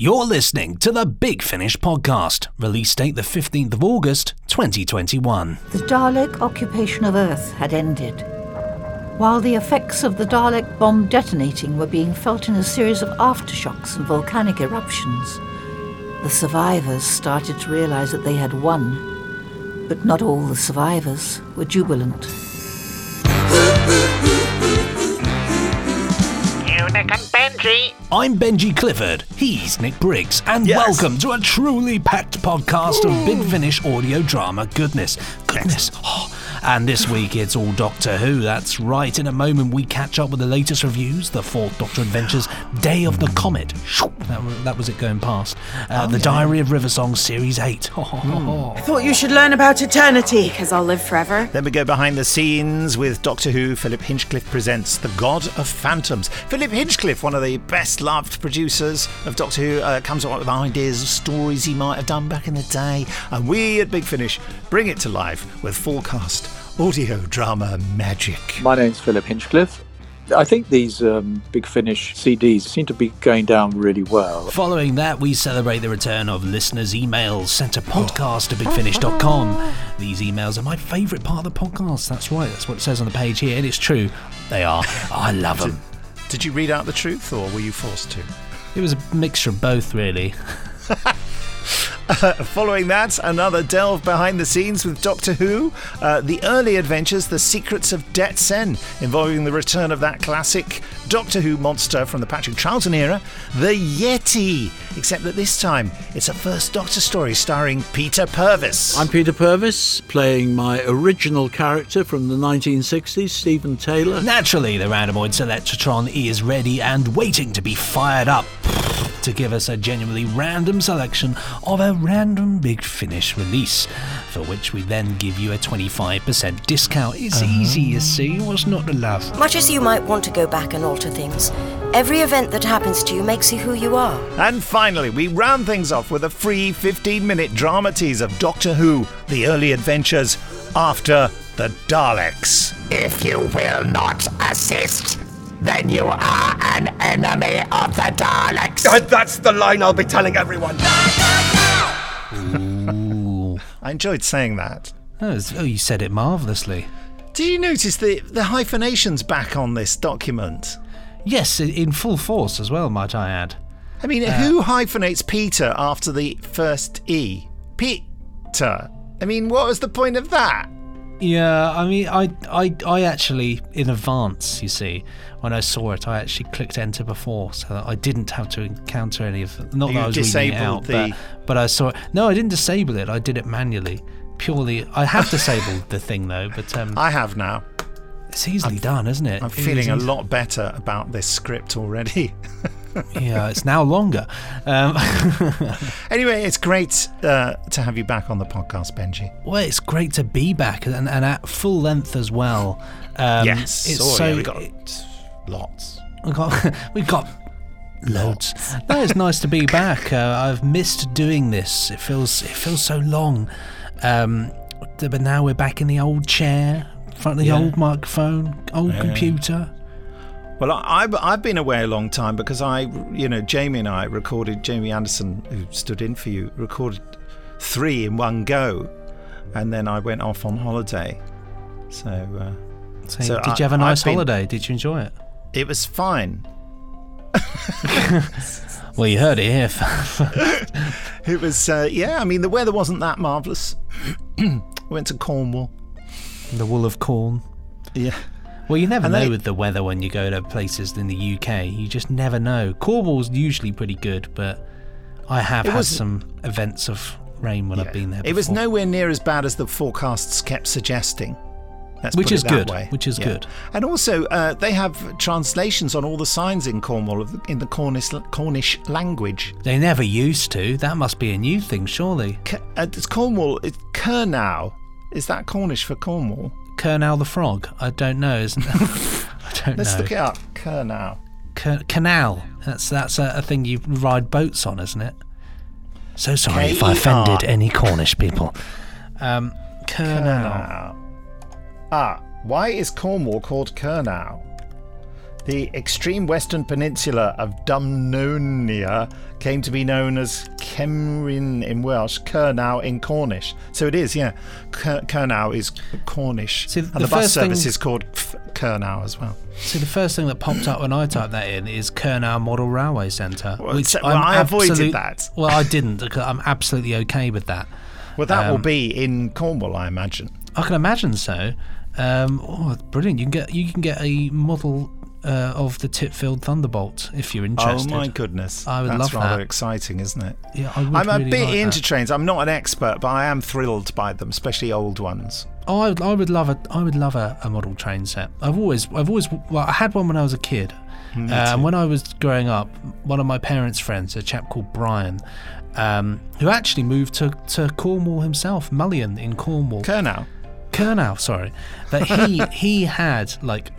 You're listening to the Big Finish podcast, release date the 15th of August, 2021. The Dalek occupation of Earth had ended. While the effects of the Dalek bomb detonating were being felt in a series of aftershocks and volcanic eruptions, the survivors started to realize that they had won. But not all the survivors were jubilant. Nick and Benji. I'm Benji Clifford, he's Nick Briggs, and welcome to a truly packed podcast of Big Finish audio drama goodness. And this week it's all Doctor Who, that's right. In a moment we catch up with the latest reviews, the Fourth Doctor Adventures, Day of the Comet, that was it going past, the Diary of River Song Series 8. I thought you should learn about eternity. Because I'll live forever. Then we go behind the scenes with Doctor Who. Philip Hinchcliffe presents The God of Phantoms. Philip Hinchcliffe, one of the best loved producers of Doctor Who, comes up with ideas of stories he might have done back in the day. And we at Big Finish bring it to life with full cast audio drama magic. My name's Philip Hinchcliffe. I think these Big Finish CDs seem to be going down really well. Following that, we celebrate the return of listeners' emails sent to podcast at bigfinish.com. These emails are my favourite part of the podcast. That's right, that's what it says on the page here, and it's true. They are. I love them. Did you read out the truth, or were you forced to? It was a mixture of both, really. Following that, another delve behind the scenes with Doctor Who, the early adventures, the Secrets of Det-Set, involving the return of that classic Doctor Who monster from the Patrick Troughton era, the Yeti, except that this time it's a First Doctor story starring Peter Purves. I'm Peter Purves, playing my original character from the 1960s, Steven Taylor. Naturally, the randomoid selectatron is ready and waiting to be fired up to give us a genuinely random selection of a random Big Finish release, for which we then give you a 25% discount. It's easy, you see. What's not to love? Much as you might want to go back and alter things, every event that happens to you makes you who you are. And finally, we round things off with a free 15-minute drama tease of Doctor Who, the early adventures, After the Daleks. If you will not assist, then you are an enemy of the Daleks. That's the line I'll be telling everyone. Ooh. I enjoyed saying that. Oh, you said it marvellously. Did you notice the hyphenation's back on this document? Yes, in full force as well, might I add. I mean, who hyphenates Peter after the first E? Peter. I mean, what was the point of that? Yeah, I mean, I actually, in advance, you see, when I saw it, I actually clicked enter before, so that I didn't have to encounter any of. Not that I was reading it out, but I saw it. No, I didn't disable it. I did it manually, purely. I have disabled the thing though, but I have now. It's easily done, isn't it? I'm feeling a lot better about this script already. Yeah, it's now longer. Anyway, it's great to have you back on the podcast, Benji. Well, it's great to be back and at full length as well. Yes, it's we got lots. We got loads. No, it's nice to be back. I've missed doing this. It feels so long. But now we're back in the old chair, in front of the old microphone, old computer. Well, I've been away a long time because Jamie and I recorded, Jamie Anderson, who stood in for you, recorded 3 in one go, and then I went off on holiday. So did you have a nice holiday? Did you enjoy it? It was fine. Well, you heard it here. It was, I mean, the weather wasn't that marvellous. We went to Cornwall. The wool of corn. Yeah. Well, you never know with the weather when you go to places in the UK. You just never know. Cornwall's usually pretty good, but I have had some events of rain when I've been there before. It was nowhere near as bad as the forecasts kept suggesting. Which is good. And also, they have translations on all the signs in Cornwall in the Cornish language. They never used to. That must be a new thing, surely. It's Cornwall. It's Kernow. Is that Cornish for Cornwall? Kernow the frog. I don't know, isn't it? Let's look it up. Kernow. Canal. That's a thing you ride boats on, isn't it? So sorry if I offended any Cornish people. Kernow. Why is Cornwall called Kernow? the extreme western peninsula of Dumnonia came to be known as Cemrin in Welsh, Kernow in Cornish. So it is, yeah. Kernow is Cornish. See, and the bus service is called Kernow as well. See, the first thing that popped up when I typed that in is Kernow Model Railway Centre. Well, I avoided that. Well, I didn't. I'm absolutely okay with that. Well, that will be in Cornwall, I imagine. I can imagine so. Brilliant. You can get a model of the Titfield Thunderbolt if you're interested. Oh my goodness. That's rather exciting, isn't it? Yeah, I'm a bit into trains. I'm not an expert, but I am thrilled by them, especially old ones. Oh, I would love a model train set. I had one when I was a kid. When I was growing up, one of my parents' friends, a chap called Brian, who actually moved to Cornwall himself, Mullion in Cornwall. Kernow, sorry. But he had, like,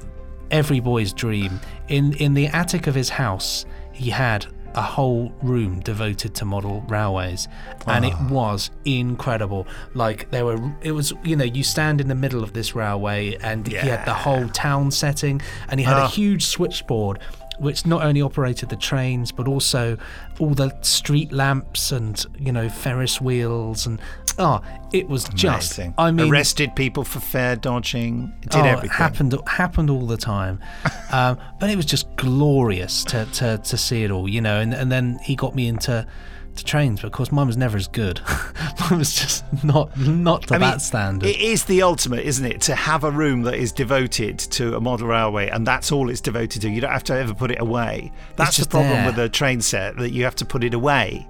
every boy's dream. In the attic of his house, he had a whole room devoted to model railways, and it was incredible. Like, you stand in the middle of this railway, and he had the whole town setting, and he had a huge switchboard which not only operated the trains but also all the street lamps and, you know, Ferris wheels, and it was just amazing. I mean, arrested people for fare dodging. It did everything. Happened all the time. But it was just glorious to see it all, you know. And then he got me into trains, but of course mine was never as good. Mine was just not to that standard. It is the ultimate, isn't it, to have a room that is devoted to a model railway, and that's all it's devoted to. You don't have to ever put it away. That's the problem with a train set, that you have to put it away.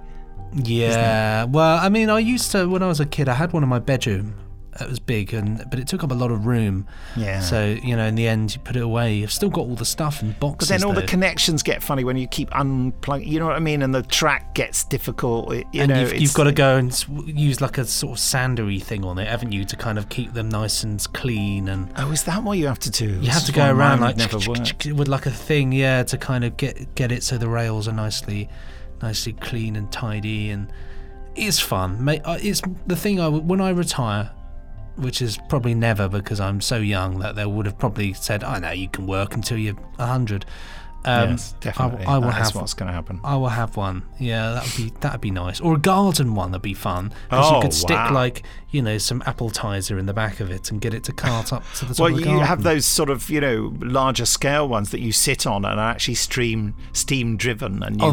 Yeah, well, I mean, I used to, when I was a kid, I had one in my bedroom. It was big, but it took up a lot of room. Yeah. So, you know, in the end, you put it away. You've still got all the stuff and boxes. But then all the connections get funny when you keep unplugging. You know what I mean? And the track gets difficult. You've got to go and use like a sort of sandery thing on it, haven't you, to kind of keep them nice and clean. And is that what you have to do? You have to go around with like a thing, yeah, to kind of get it so the rails are nicely clean and tidy. And it's fun, mate. It's the thing. When I retire, which is probably never, because I'm so young that they would have probably said, "I know you can work until you're 100." Yes, definitely. That's what's going to happen. I will have one. Yeah, that'd be nice, or a garden one. That'd be fun, because you could stick like, you know, some appetizer in the back of it and get it to cart up to the top of the garden. Well, you have those sort of, you know, larger scale ones that you sit on and are actually steam driven, and you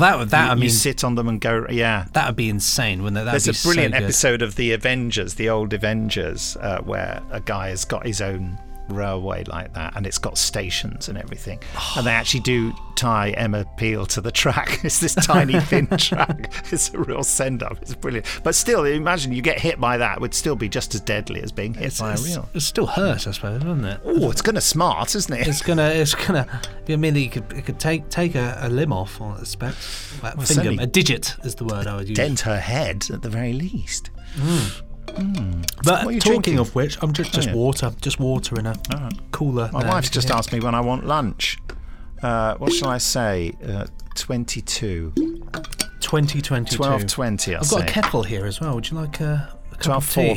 sit on them and go. Yeah, that would be insane, wouldn't it? There's a brilliant episode of the Avengers, the old Avengers, where a guy has got his own railway like that, and it's got stations and everything, and they actually do tie Emma Peel to the track. It's this tiny thin track. It's a real send up. It's brilliant. But still, imagine you get hit by that, would still be just as deadly as being hit by a wheel. It still hurts, I suppose, wouldn't it? Oh, it's gonna smart, isn't it? It's gonna. I mean, it could take a limb off, or I suspect. Well, a digit is the word I would use. Dent her head at the very least. Mm. Mm. But talking drinking? Of which, I'm just water in a cooler. My wife's just asked me when I want lunch. What shall I say? 22. 2022. 12:20. I've got a kettle here as well. Would you like a cup of tea?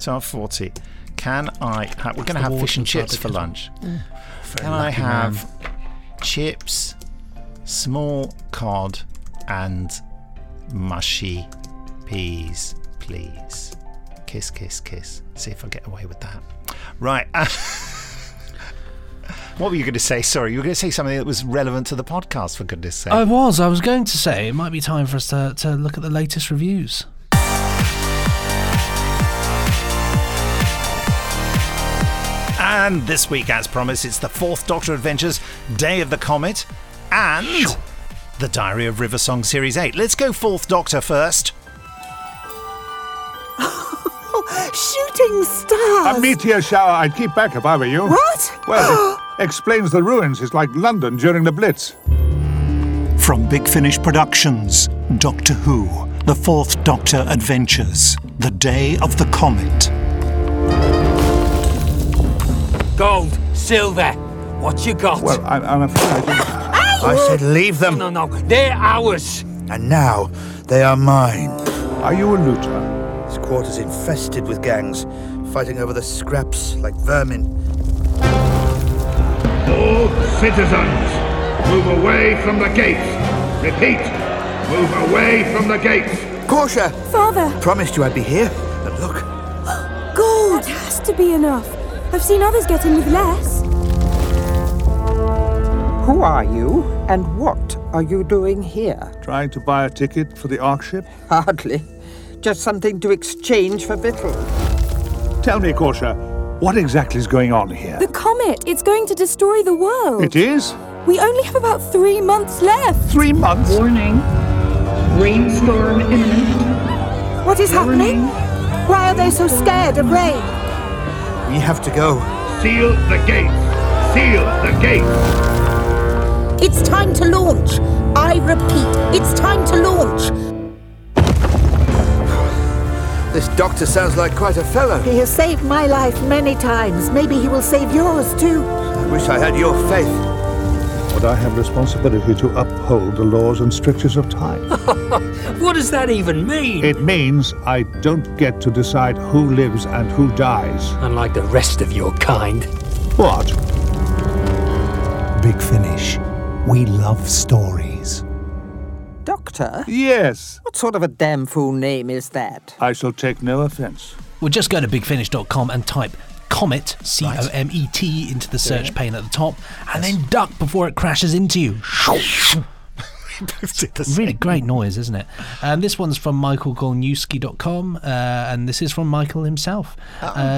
12:40. Can I? We're going to have fish and chips for lunch. Yeah. Can I have chips, small cod, and mushy peas? Please. Kiss, kiss, kiss. See if I get away with that. Right. What were you going to say? Sorry, you were going to say something that was relevant to the podcast, for goodness sake. I was going to say it might be time for us to look at the latest reviews. And this week, as promised, it's the Fourth Doctor Adventures, Day of the Comet, and the Diary of River Song Series 8. Let's go Fourth Doctor first. Shooting stars! A meteor shower. I'd keep back if I were you. What? Well, it explains the ruins. It's like London during the Blitz. From Big Finish Productions, Doctor Who, The Fourth Doctor Adventures, The Day of the Comet. Gold, silver, what you got? Well, I'm afraid I said leave them. No, they're ours. And now they are mine. Are you a looter? This quarter's infested with gangs, fighting over the scraps like vermin. Oh, All citizens, move away from the gates. Repeat, move away from the gates. Korsha! Father! Promised you I'd be here, but look. Gold! That has to be enough. I've seen others get in with less. Who are you, and what are you doing here? Trying to buy a ticket for the Ark ship? Hardly. Just something to exchange for victual. Tell me, Korsha, what exactly is going on here? The comet! It's going to destroy the world! It is? We only have about 3 months left! 3 months? Warning. Rainstorm imminent. What is happening? Why are they so scared of rain? We have to go. Seal the gates! Seal the gates! It's time to launch! I repeat, it's time to launch! This doctor sounds like quite a fellow. He has saved my life many times. Maybe he will save yours too. I wish I had your faith. But I have responsibility to uphold the laws and strictures of time. What does that even mean? It means I don't get to decide who lives and who dies. Unlike the rest of your kind. What? Big Finish. We love stories. Doctor? Yes? What sort of a damn fool name is that? I shall take no offence. Well, just go to bigfinish.com and type Comet, C-O-M-E-T, into the search pane at the top, and then duck before it crashes into you. It's really great noise, isn't it? This one's from michaelgolniewski.com, and this is from Michael himself.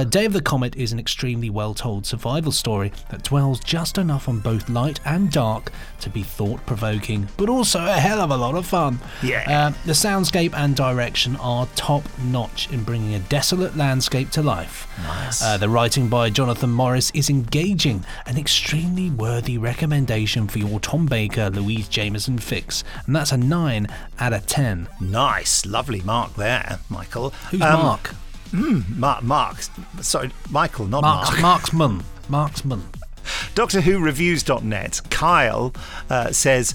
Day of the Comet is an extremely well-told survival story that dwells just enough on both light and dark to be thought-provoking, but also a hell of a lot of fun. Yeah. The soundscape and direction are top-notch in bringing a desolate landscape to life. Nice. The writing by Jonathan Morris is engaging, an extremely worthy recommendation for your Tom Baker, Louise Jameson fix. And that's a 9 out of 10. Nice, lovely mark there, Michael. Who's Mark? Michael, not Mark. Marksman. DoctorWhoReviews.net. Kyle says,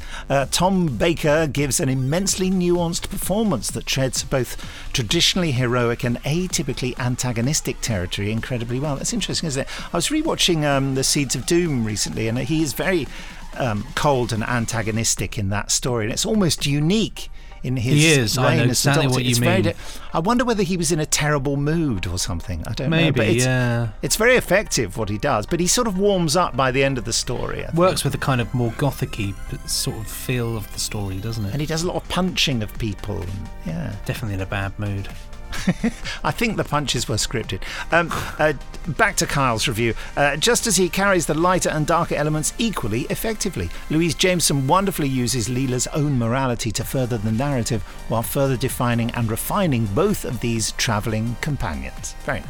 Tom Baker gives an immensely nuanced performance that treads both traditionally heroic and atypically antagonistic territory incredibly well. That's interesting, isn't it? I was rewatching The Seeds of Doom recently, and he is very cold and antagonistic in that story, and it's almost unique in his reign. I know exactly what you mean. I wonder whether he was in a terrible mood or something. I don't know. Maybe, yeah. It's very effective what he does, but he sort of warms up by the end of the story. Works with a kind of more gothic-y sort of feel of the story, doesn't it? And he does a lot of punching of people. Yeah. Definitely in a bad mood. I think the punches were scripted. Back to Kyle's review. Just as he carries the lighter and darker elements equally effectively, Louise Jameson wonderfully uses Leela's own morality to further the narrative while further defining and refining both of these travelling companions. Very nice.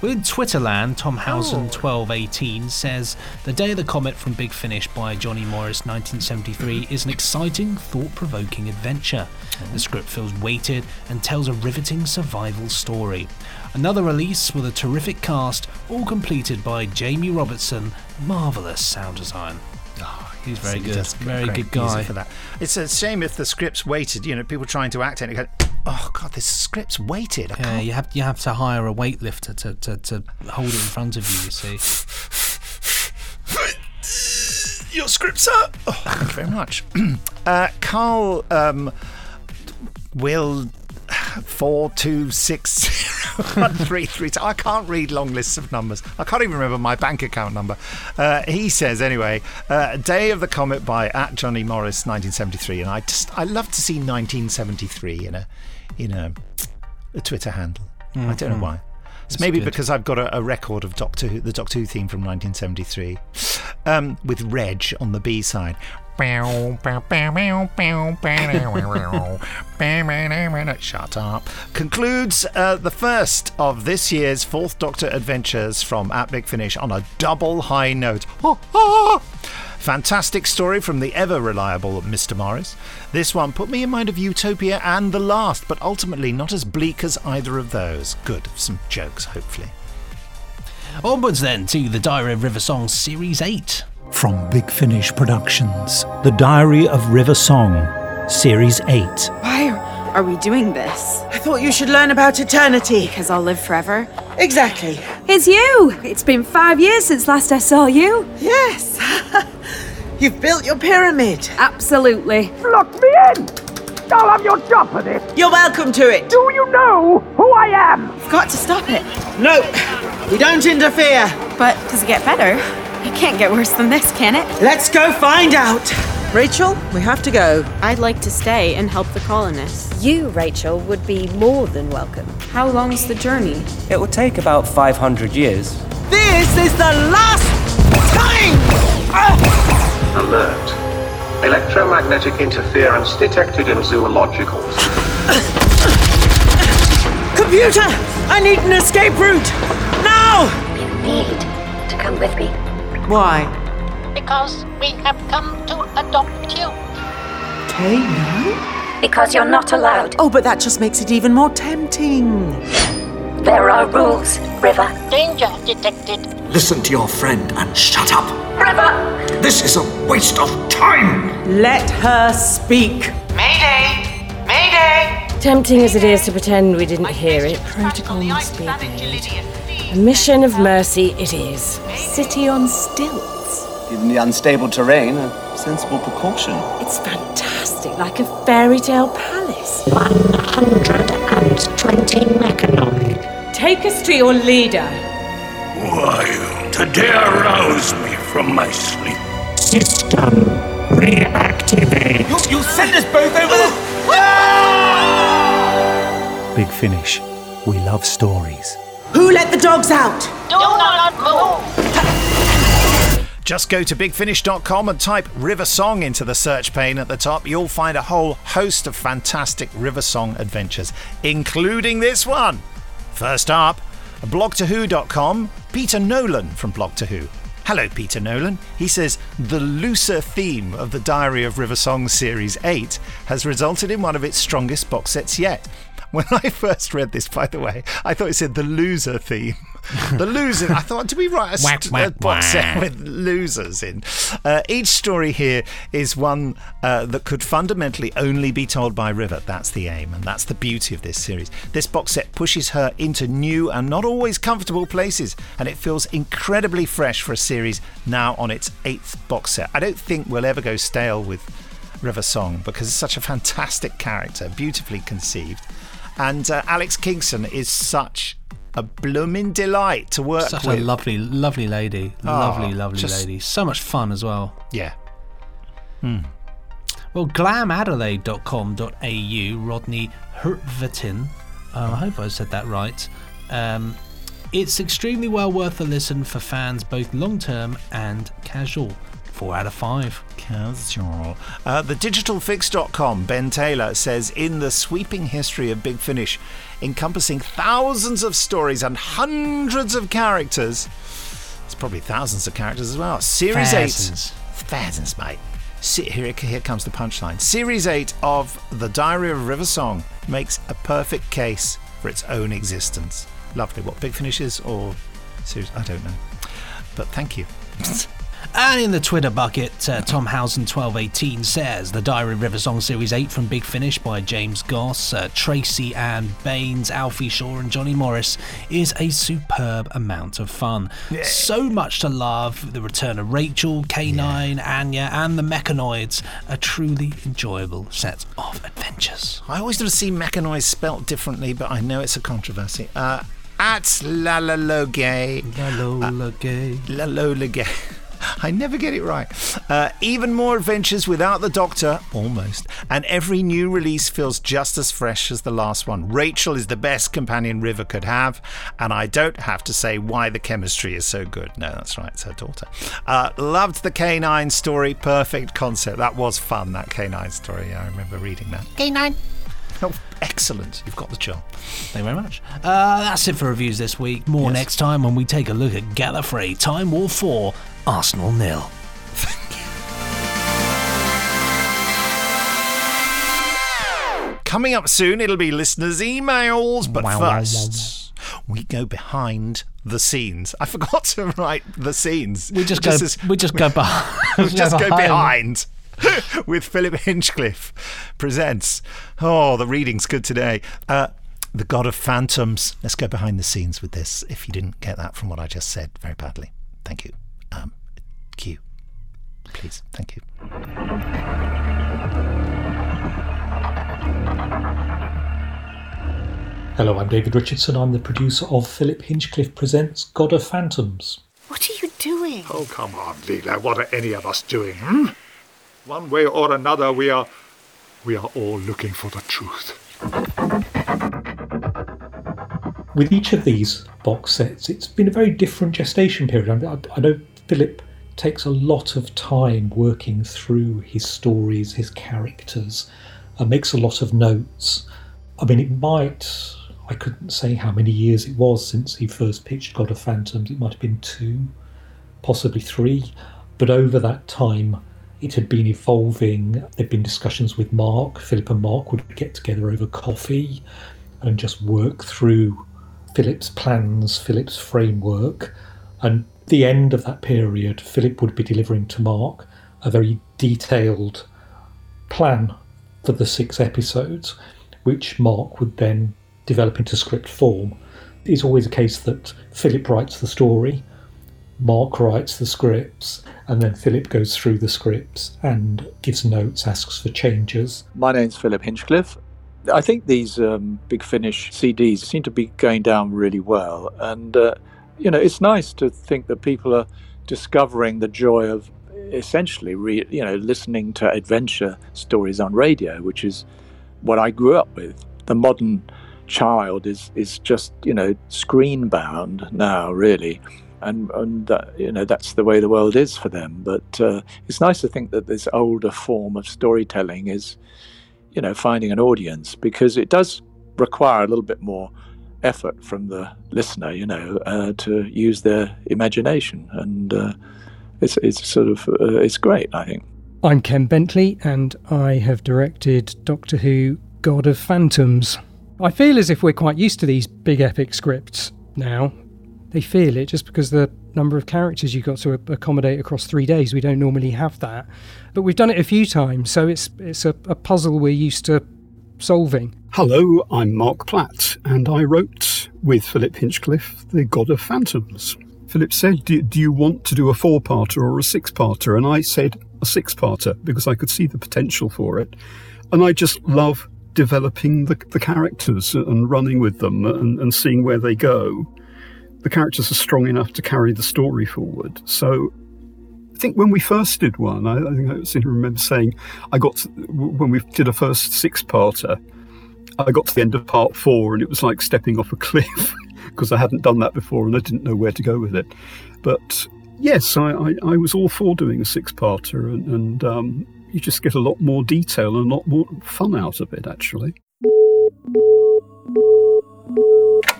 Well, in Twitterland, TomHausen1218 says, The Day of the Comet from Big Finish by Johnny Morris, 1973, is an exciting, thought-provoking adventure. The script feels weighted and tells a riveting survival story. Another release with a terrific cast, all completed by Jamie Robertson. Marvellous sound design. He's very good. Very good guy. For that. It's a shame if the script's weighted. You know, people trying to act and go, oh God, this script's weighted. Yeah, you have to hire a weightlifter to hold it in front of you. You see. Your script's up. Oh, thank you very much. Carl will. 4260133. I can't read long lists of numbers. I can't even remember my bank account number. He says anyway, Day of the Comet by @JohnnyMorris 1973, and I love to see 1973 in a Twitter handle. Mm-hmm. I don't know why. It's maybe good. Because I've got a record of the Doctor Who theme from 1973, with Reg on the B side. Shut up. Concludes the first of this year's Fourth Doctor Adventures from @BigFinish on a double high note. Fantastic story from the ever-reliable Mr. Morris. This one put me in mind of Utopia and The Last, but ultimately not as bleak as either of those. Good. Some jokes, hopefully. Onwards then to the Diary of River Song Series 8. From Big Finish Productions, The Diary of River Song, Series 8. Why are we doing this? I thought you should learn about eternity. Because I'll live forever? Exactly. It's you! It's been 5 years since last I saw you. Yes. You've built your pyramid. Absolutely. Lock me in! I'll have your job for this. You're welcome to it. Do you know who I am? I've got to stop it. No, we don't interfere. But does it get better? It can't get worse than this, can it? Let's go find out. Rachel, we have to go. I'd like to stay and help the colonists. You, Rachel, would be more than welcome. How long is the journey? It will take about 500 years. This is the last time! Alert. Electromagnetic interference detected in zoologicals. Computer! I need an escape route! Now! You need to come with me. Why? Because we have come to adopt you. Taylor? Because you're not allowed. Oh, but that just makes it even more tempting. There are rules, River. Danger detected. Listen to your friend and shut up. River! This is a waste of time! Let her speak. Mayday! Mayday! Tempting as it is to pretend we didn't hear it, protocol must be obeyed. A mission of mercy it is. City on stilts. Given the unstable terrain, a sensible precaution. It's fantastic, like a fairy tale palace. 120 mechanoid. Take us to your leader. Why, today arouse me from my sleep. System reactivate. You'll send us both over the... Big Finish. We love stories. Who let the dogs out? Do not move. Just go to bigfinish.com and type River Song into the search pane at the top. You'll find a whole host of fantastic River Song adventures, including this one. First up, blogtoWho.com, Peter Nolan from blogtoWho. Hello, Peter Nolan. He says, the looser theme of the Diary of River Song Series 8 has resulted in one of its strongest box sets yet. When I first read this, by the way, I thought it said the loser theme. The losers. I thought, do we write a box set with losers in? Each story here is one that could fundamentally only be told by River. That's the aim, and that's the beauty of this series. This box set pushes her into new and not always comfortable places, and it feels incredibly fresh for a series now on its 8th box set. I don't think we'll ever go stale with River Song because it's such a fantastic character, beautifully conceived. And Alex Kingston is such a blooming delight to work with. Such a lovely, lovely lady. Lovely lady. So much fun as well. Yeah. Mm. Well, glamadelaide.com.au, Rodney Hertvetin, I hope I said that right. It's extremely well worth a listen for fans, both long-term and casual. 4 out of 5. Casual. TheDigitalFix.com, Ben Taylor says, in the sweeping history of Big Finish, encompassing thousands of stories and hundreds of characters. It's probably thousands of characters as well. Series 8. Thousands, mate. Here comes the punchline. Series 8 of The Diary of River Song makes a perfect case for its own existence. Lovely. What, Big Finish is or series? I don't know. But thank you. And in the Twitter bucket, TomHausen1218 says, the Diary of River Song Series 8 from Big Finish by James Goss, Tracy Ann Baines, Alfie Shaw and Johnny Morris is a superb amount of fun. Yeah. So much to love. The return of Rachel, K9, Anya and the Mechanoids. A truly enjoyable set of adventures. I always sort of see Mechanoids spelt differently, but I know it's a controversy. At La Lola Gay. I never get it right. Even more adventures without the Doctor, almost, and every new release feels just as fresh as the last one. Rachel is the best companion River could have, and I don't have to say why the chemistry is so good. No, that's right, it's her daughter. Loved the K9 story, perfect concept. That was fun, that K9 story. Yeah, I remember reading that. K9. Oh, excellent. You've got the job. Thank you very much. That's it for reviews this week. More next time when we take a look at Gallifrey, Time War 4, Arsenal 0. Thank you. Coming up soon, it'll be listeners' emails, but first, we go behind the scenes. I forgot to write the scenes. We just go behind. With Philip Hinchcliffe presents the reading's good today, The God of Phantoms. Let's go behind the scenes with this, if you didn't get that from what I just said very badly. Thank you. Q. please. Thank you. Hello, I'm David Richardson. I'm the producer of Philip Hinchcliffe Presents God of Phantoms. What are you doing? Oh, come on, Leela. What are any of us doing? One way or another, we are all looking for the truth. With each of these box sets, it's been a very different gestation period. I know Philip takes a lot of time working through his stories, his characters, and makes a lot of notes. I mean, I couldn't say how many years it was since he first pitched God of Phantoms. It might have been 2, possibly 3. But over that time, it had been evolving. There'd been discussions with Mark. Philip and Mark would get together over coffee and just work through Philip's plans, Philip's framework. And at the end of that period, Philip would be delivering to Mark a very detailed plan for the 6 episodes, which Mark would then develop into script form. It's always a case that Philip writes the story, Mark writes the scripts, and then Philip goes through the scripts and gives notes, asks for changes. My name's Philip Hinchcliffe. I think these Big Finish CDs seem to be going down really well. And, it's nice to think that people are discovering the joy of essentially, listening to adventure stories on radio, which is what I grew up with. The modern child is just, screen bound now, really. And that's the way the world is for them. But it's nice to think that this older form of storytelling is, finding an audience, because it does require a little bit more effort from the listener, to use their imagination. And it's great, I think. I'm Ken Bentley, and I have directed Doctor Who, God of Phantoms. I feel as if we're quite used to these big epic scripts now. They feel it just because the number of characters you've got to accommodate across 3 days. We don't normally have that. But we've done it a few times, so it's a puzzle we're used to solving. Hello, I'm Mark Platt, and I wrote, with Philip Hinchcliffe, The God of Phantoms. Philip said, do you want to do a 4-parter or a 6-parter? And I said, a 6-parter, because I could see the potential for it. And I just love developing the characters and running with them and seeing where they go. The characters are strong enough to carry the story forward. So I think when we first did one, I think I seem to remember saying, when we did a first 6-parter, I got to the end of part 4 and it was like stepping off a cliff because I hadn't done that before and I didn't know where to go with it. But yes, I was all for doing a 6-parter, and you just get a lot more detail and a lot more fun out of it, actually.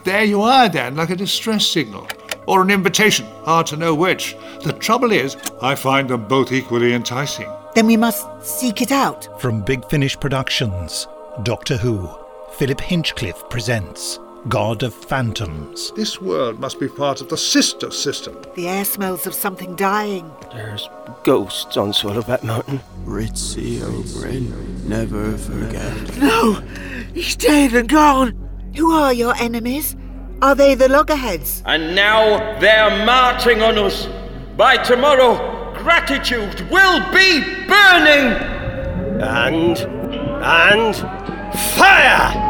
There you are, Dan, like a distress signal. Or an invitation, hard to know which. The trouble is, I find them both equally enticing. Then we must seek it out. From Big Finish Productions, Doctor Who, Philip Hinchcliffe presents God of Phantoms. This world must be part of the sister system. The air smells of something dying. There's ghosts on Swallowback Mountain. Ritzy O'Brien, never forget. No! He's dead and gone! Who are your enemies? Are they the loggerheads? And now they're marching on us. By tomorrow, gratitude will be burning! And fire!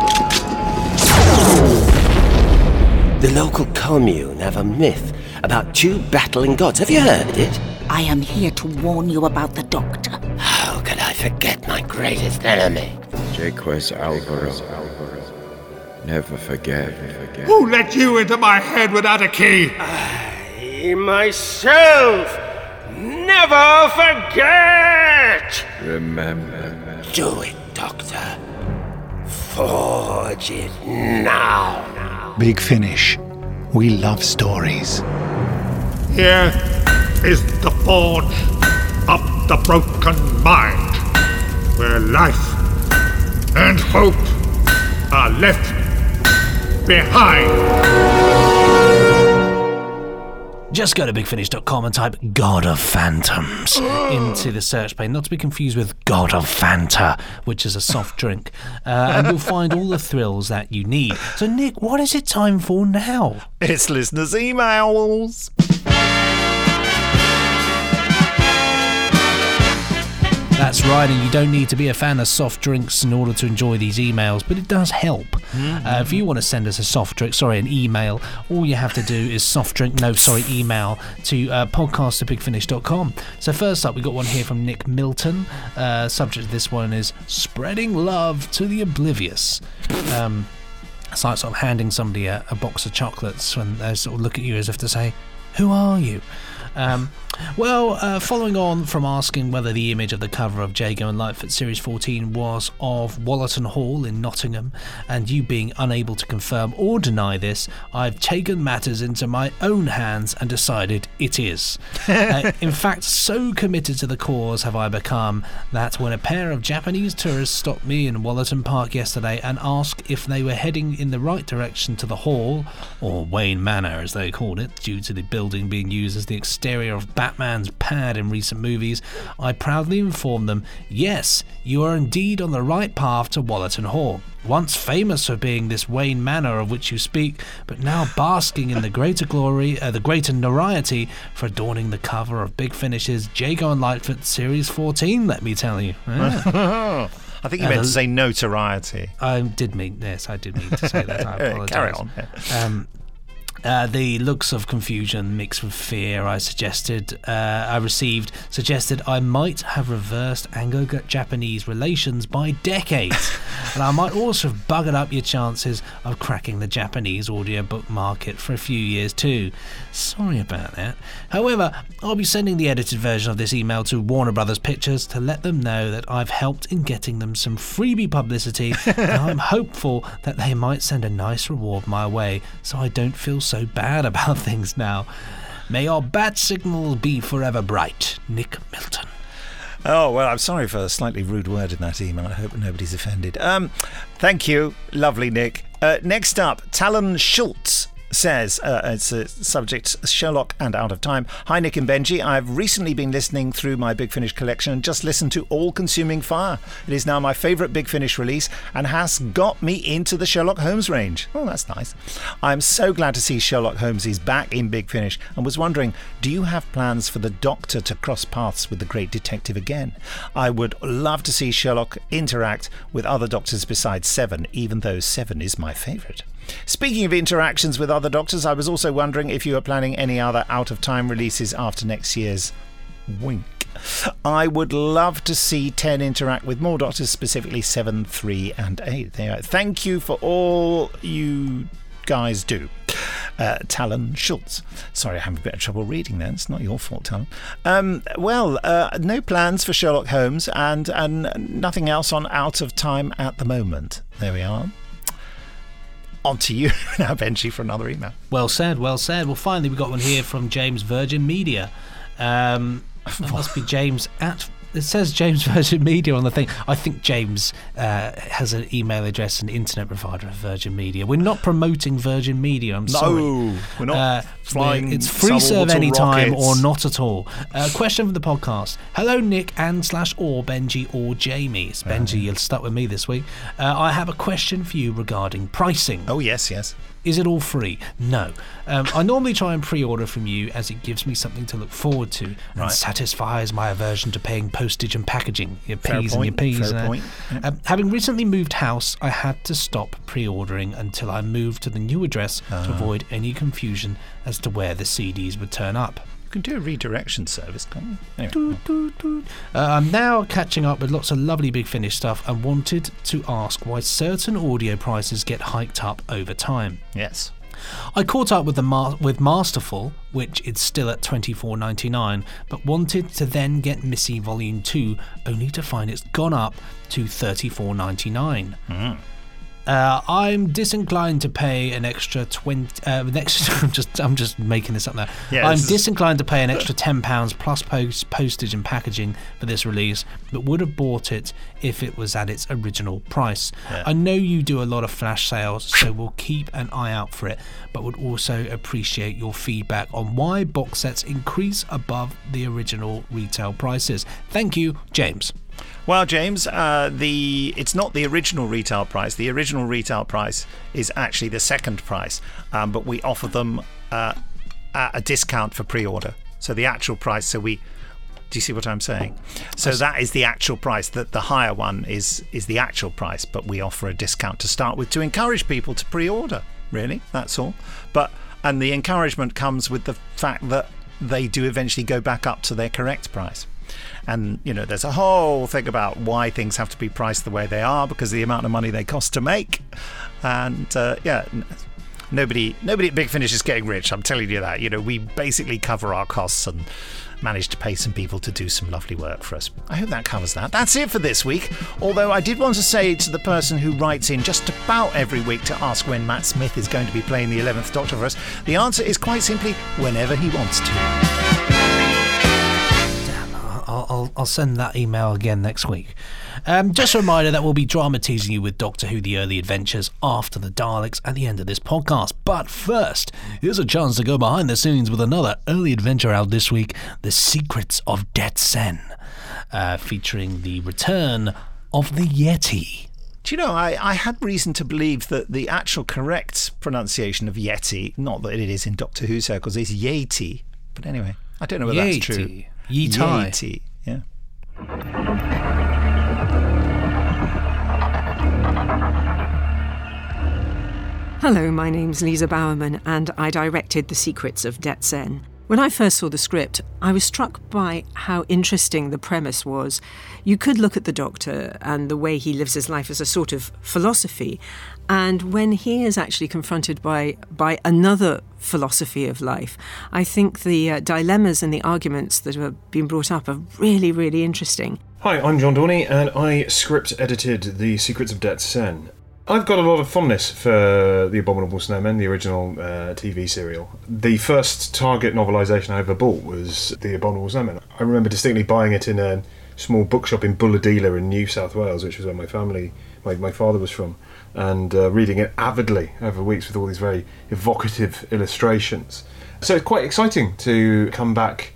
The local commune have a myth about 2 battling gods. Have you heard it? I am here to warn you about the Doctor. How could I forget my greatest enemy? Jaques Alvaro. Never forget. Who let you into my head without a key? I myself never forget! Remember. Do it, Doctor. Forge it now. Big Finish. We love stories. Here is the forge of the broken mind, where life and hope are left behind. Just go to bigfinish.com and type God of Phantoms into the search pane, not to be confused with God of Fanta, which is a soft drink, and you'll find all the thrills that you need. So, Nick, what is it time for now? It's listeners' emails. That's right, and you don't need to be a fan of soft drinks in order to enjoy these emails, but it does help. Mm-hmm. If you want to send us a soft drink, an email, all you have to do is email to podcast@bigfinish.com. So first up, we got one here from Nick Milton. Subject of this one is spreading love to the oblivious. It's like sort of handing somebody a box of chocolates when they sort of look at you as if to say, who are you? Following on from asking whether the image of the cover of Jago and Lightfoot Series 14 was of Wollaton Hall in Nottingham, and you being unable to confirm or deny this, I've taken matters into my own hands and decided it is. In fact, so committed to the cause have I become that when a pair of Japanese tourists stopped me in Wollaton Park yesterday and asked if they were heading in the right direction to the hall, or Wayne Manor as they called it, due to the building being used as the exterior of Batman's pad in recent movies, I proudly informed them, yes, you are indeed on the right path to Wollaton Hall, once famous for being this Wayne Manor of which you speak, but now basking in the greater glory, the greater notoriety for adorning the cover of Big Finish's Jago and Lightfoot Series 14, let me tell you. Yeah. I think you meant to say notoriety. I did mean to say that, I apologise. Carry on. The looks of confusion mixed with fear I suggested I might have reversed Anglo-Japanese relations by decades, and I might also have buggered up your chances of cracking the Japanese audiobook market for a few years too. Sorry about that. However, I'll be sending the edited version of this email to Warner Brothers Pictures to let them know that I've helped in getting them some freebie publicity, and I'm hopeful that they might send a nice reward my way so I don't feel so bad about things now. May your bat signal be forever bright. Nick Milton. Oh, well, I'm sorry for a slightly rude word in that email. I hope nobody's offended. Thank you. Lovely, Nick. Next up, Talon Schultz says, it's a subject, Sherlock and Out of Time. Hi, Nick and Benji. I've recently been listening through my Big Finish collection and just listened to All Consuming Fire. It is now my favourite Big Finish release and has got me into the Sherlock Holmes range. Oh, that's nice. I'm so glad to see Sherlock Holmes is back in Big Finish and was wondering, do you have plans for the Doctor to cross paths with the great detective again? I would love to see Sherlock interact with other Doctors besides Seven, even though Seven is my favourite. Speaking of interactions with other Doctors, I was also wondering if you were planning any other out-of-time releases after next year's wink. I would love to see 10 interact with more Doctors, specifically 7, 3 and 8. Thank you for all you guys do. Talon Schultz. Sorry, I have a bit of trouble reading that. It's not your fault, Talon. No plans for Sherlock Holmes and nothing else on Out of Time at the moment. There we are. On to you now, Benji, for another email. Well said. Well, finally, we got one here from James Virgin Media. It must be James at... It says James Virgin Media on the thing. I think James has an email address and internet provider of Virgin Media. We're not promoting Virgin Media, I'm sorry. No, we're not flying. It's free serve anytime or not at all. Question for the podcast. Hello, Nick and / or Benji or Jamie. It's Benji, you'll start with me this week. I have a question for you regarding pricing. Oh, yes. Is it all free? No. I normally try and pre-order from you as it gives me something to look forward to and satisfies my aversion to paying postage and packaging. Fair point. Having recently moved house, I had to stop pre-ordering until I moved to the new address to avoid any confusion as to where the CDs would turn up. You can do a redirection service, can't you? Anyway. I'm now catching up with lots of lovely Big Finish stuff and wanted to ask why certain audio prices get hiked up over time. Yes. I caught up with Masterful, which is still at $24.99, but wanted to then get Missy Volume 2, only to find it's gone up to $34.99. Mm. I'm disinclined to pay an extra I'm just making this up now. Yeah, I'm disinclined to pay an extra £10 plus postage and packaging for this release, but would have bought it if it was at its original price. Yeah. I know you do a lot of flash sales, so we'll keep an eye out for it, but would also appreciate your feedback on why box sets increase above the original retail prices. Thank you, James. Well, James, it's not the original retail price. The original retail price is actually the second price, but we offer them a discount for pre-order. So the actual price, so we Do you see what I'm saying? So that is the actual price. That the higher one is the actual price, but we offer a discount to start with to encourage people to pre-order. Really, that's all. But and the encouragement comes with the fact that they do eventually go back up to their correct price. And, you know, there's a whole thing about why things have to be priced the way they are because of the amount of money they cost to make. And, yeah, nobody at Big Finish is getting rich. I'm telling you that. You know, we basically cover our costs and manage to pay some people to do some lovely work for us. I hope that covers that. That's it for this week. Although I did want to say to the person who writes in just about every week to ask when Matt Smith is going to be playing the 11th Doctor for us, the answer is quite simply whenever he wants to. I'll send that email again next week. Just a reminder that we'll be dramatising you with Doctor Who: The Early Adventures After the Daleks at the end of this podcast. But first, here's a chance to go behind the scenes with another early adventure out this week, The Secrets of Det-Set, featuring the return of the Yeti. Do you know, I had reason to believe that the actual correct pronunciation of Yeti, not that it is in Doctor Who circles, is Yeti. But anyway, I don't know whether Yeti. That's true. Yeti. Yeah. Hello, my name's Lisa Bowerman, and I directed The Secrets of Det-Set. When I first saw the script, I was struck by how interesting the premise was. You could look at the Doctor and the way he lives his life as a sort of philosophy, and when he is actually confronted by another philosophy of life, I think the dilemmas and the arguments that have been brought up are really, really interesting. Hi, I'm John Dorney, and I script edited The Secrets of Det-Set. I've got a lot of fondness for The Abominable Snowmen, the original TV serial. The first Target novelisation I ever bought was The Abominable Snowmen. I remember distinctly buying it in a small bookshop in Bulladila in New South Wales, which was where my father was from, and reading it avidly over weeks with all these very evocative illustrations. So it's quite exciting to come back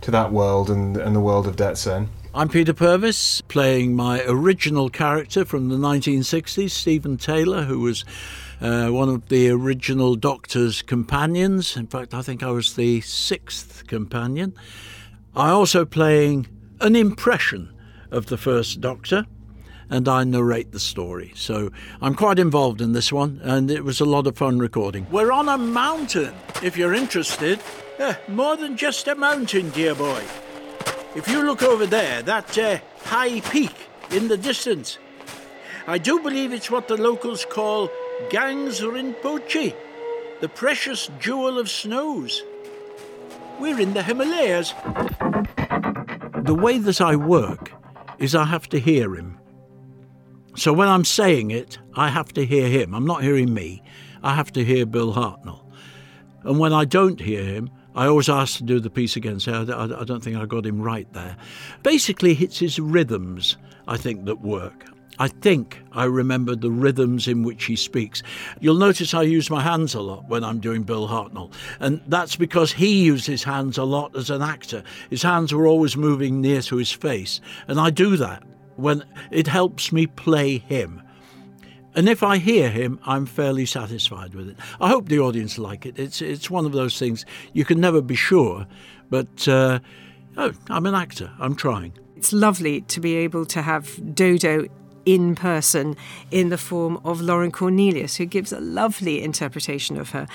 to that world and the world of Det-Set. I'm Peter Purves, playing my original character from the 1960s, Steven Taylor, who was one of the original Doctor's companions. In fact, I think I was the sixth companion. I'm also playing an impression of the first Doctor, and I narrate the story. So I'm quite involved in this one, and it was a lot of fun recording. We're on a mountain, if you're interested. More than just a mountain, dear boy. If you look over there, that high peak in the distance, I do believe it's what the locals call Gang Rinpoche, the precious jewel of snows. We're in the Himalayas. The way that I work is I have to hear him. So when I'm saying it, I have to hear him. I'm not hearing me. I have to hear Bill Hartnell. And when I don't hear him, I always asked to do the piece again, so I don't think I got him right there. Basically, it's his rhythms, I think, that work. I think I remember the rhythms in which he speaks. You'll notice I use my hands a lot when I'm doing Bill Hartnell, and that's because he used his hands a lot as an actor. His hands were always moving near to his face, and I do that when it helps me play him. And if I hear him, I'm fairly satisfied with it. I hope the audience like it. It's one of those things you can never be sure, but I'm an actor. I'm trying. It's lovely to be able to have Dodo in person in the form of Lauren Cornelius, who gives a lovely interpretation of her.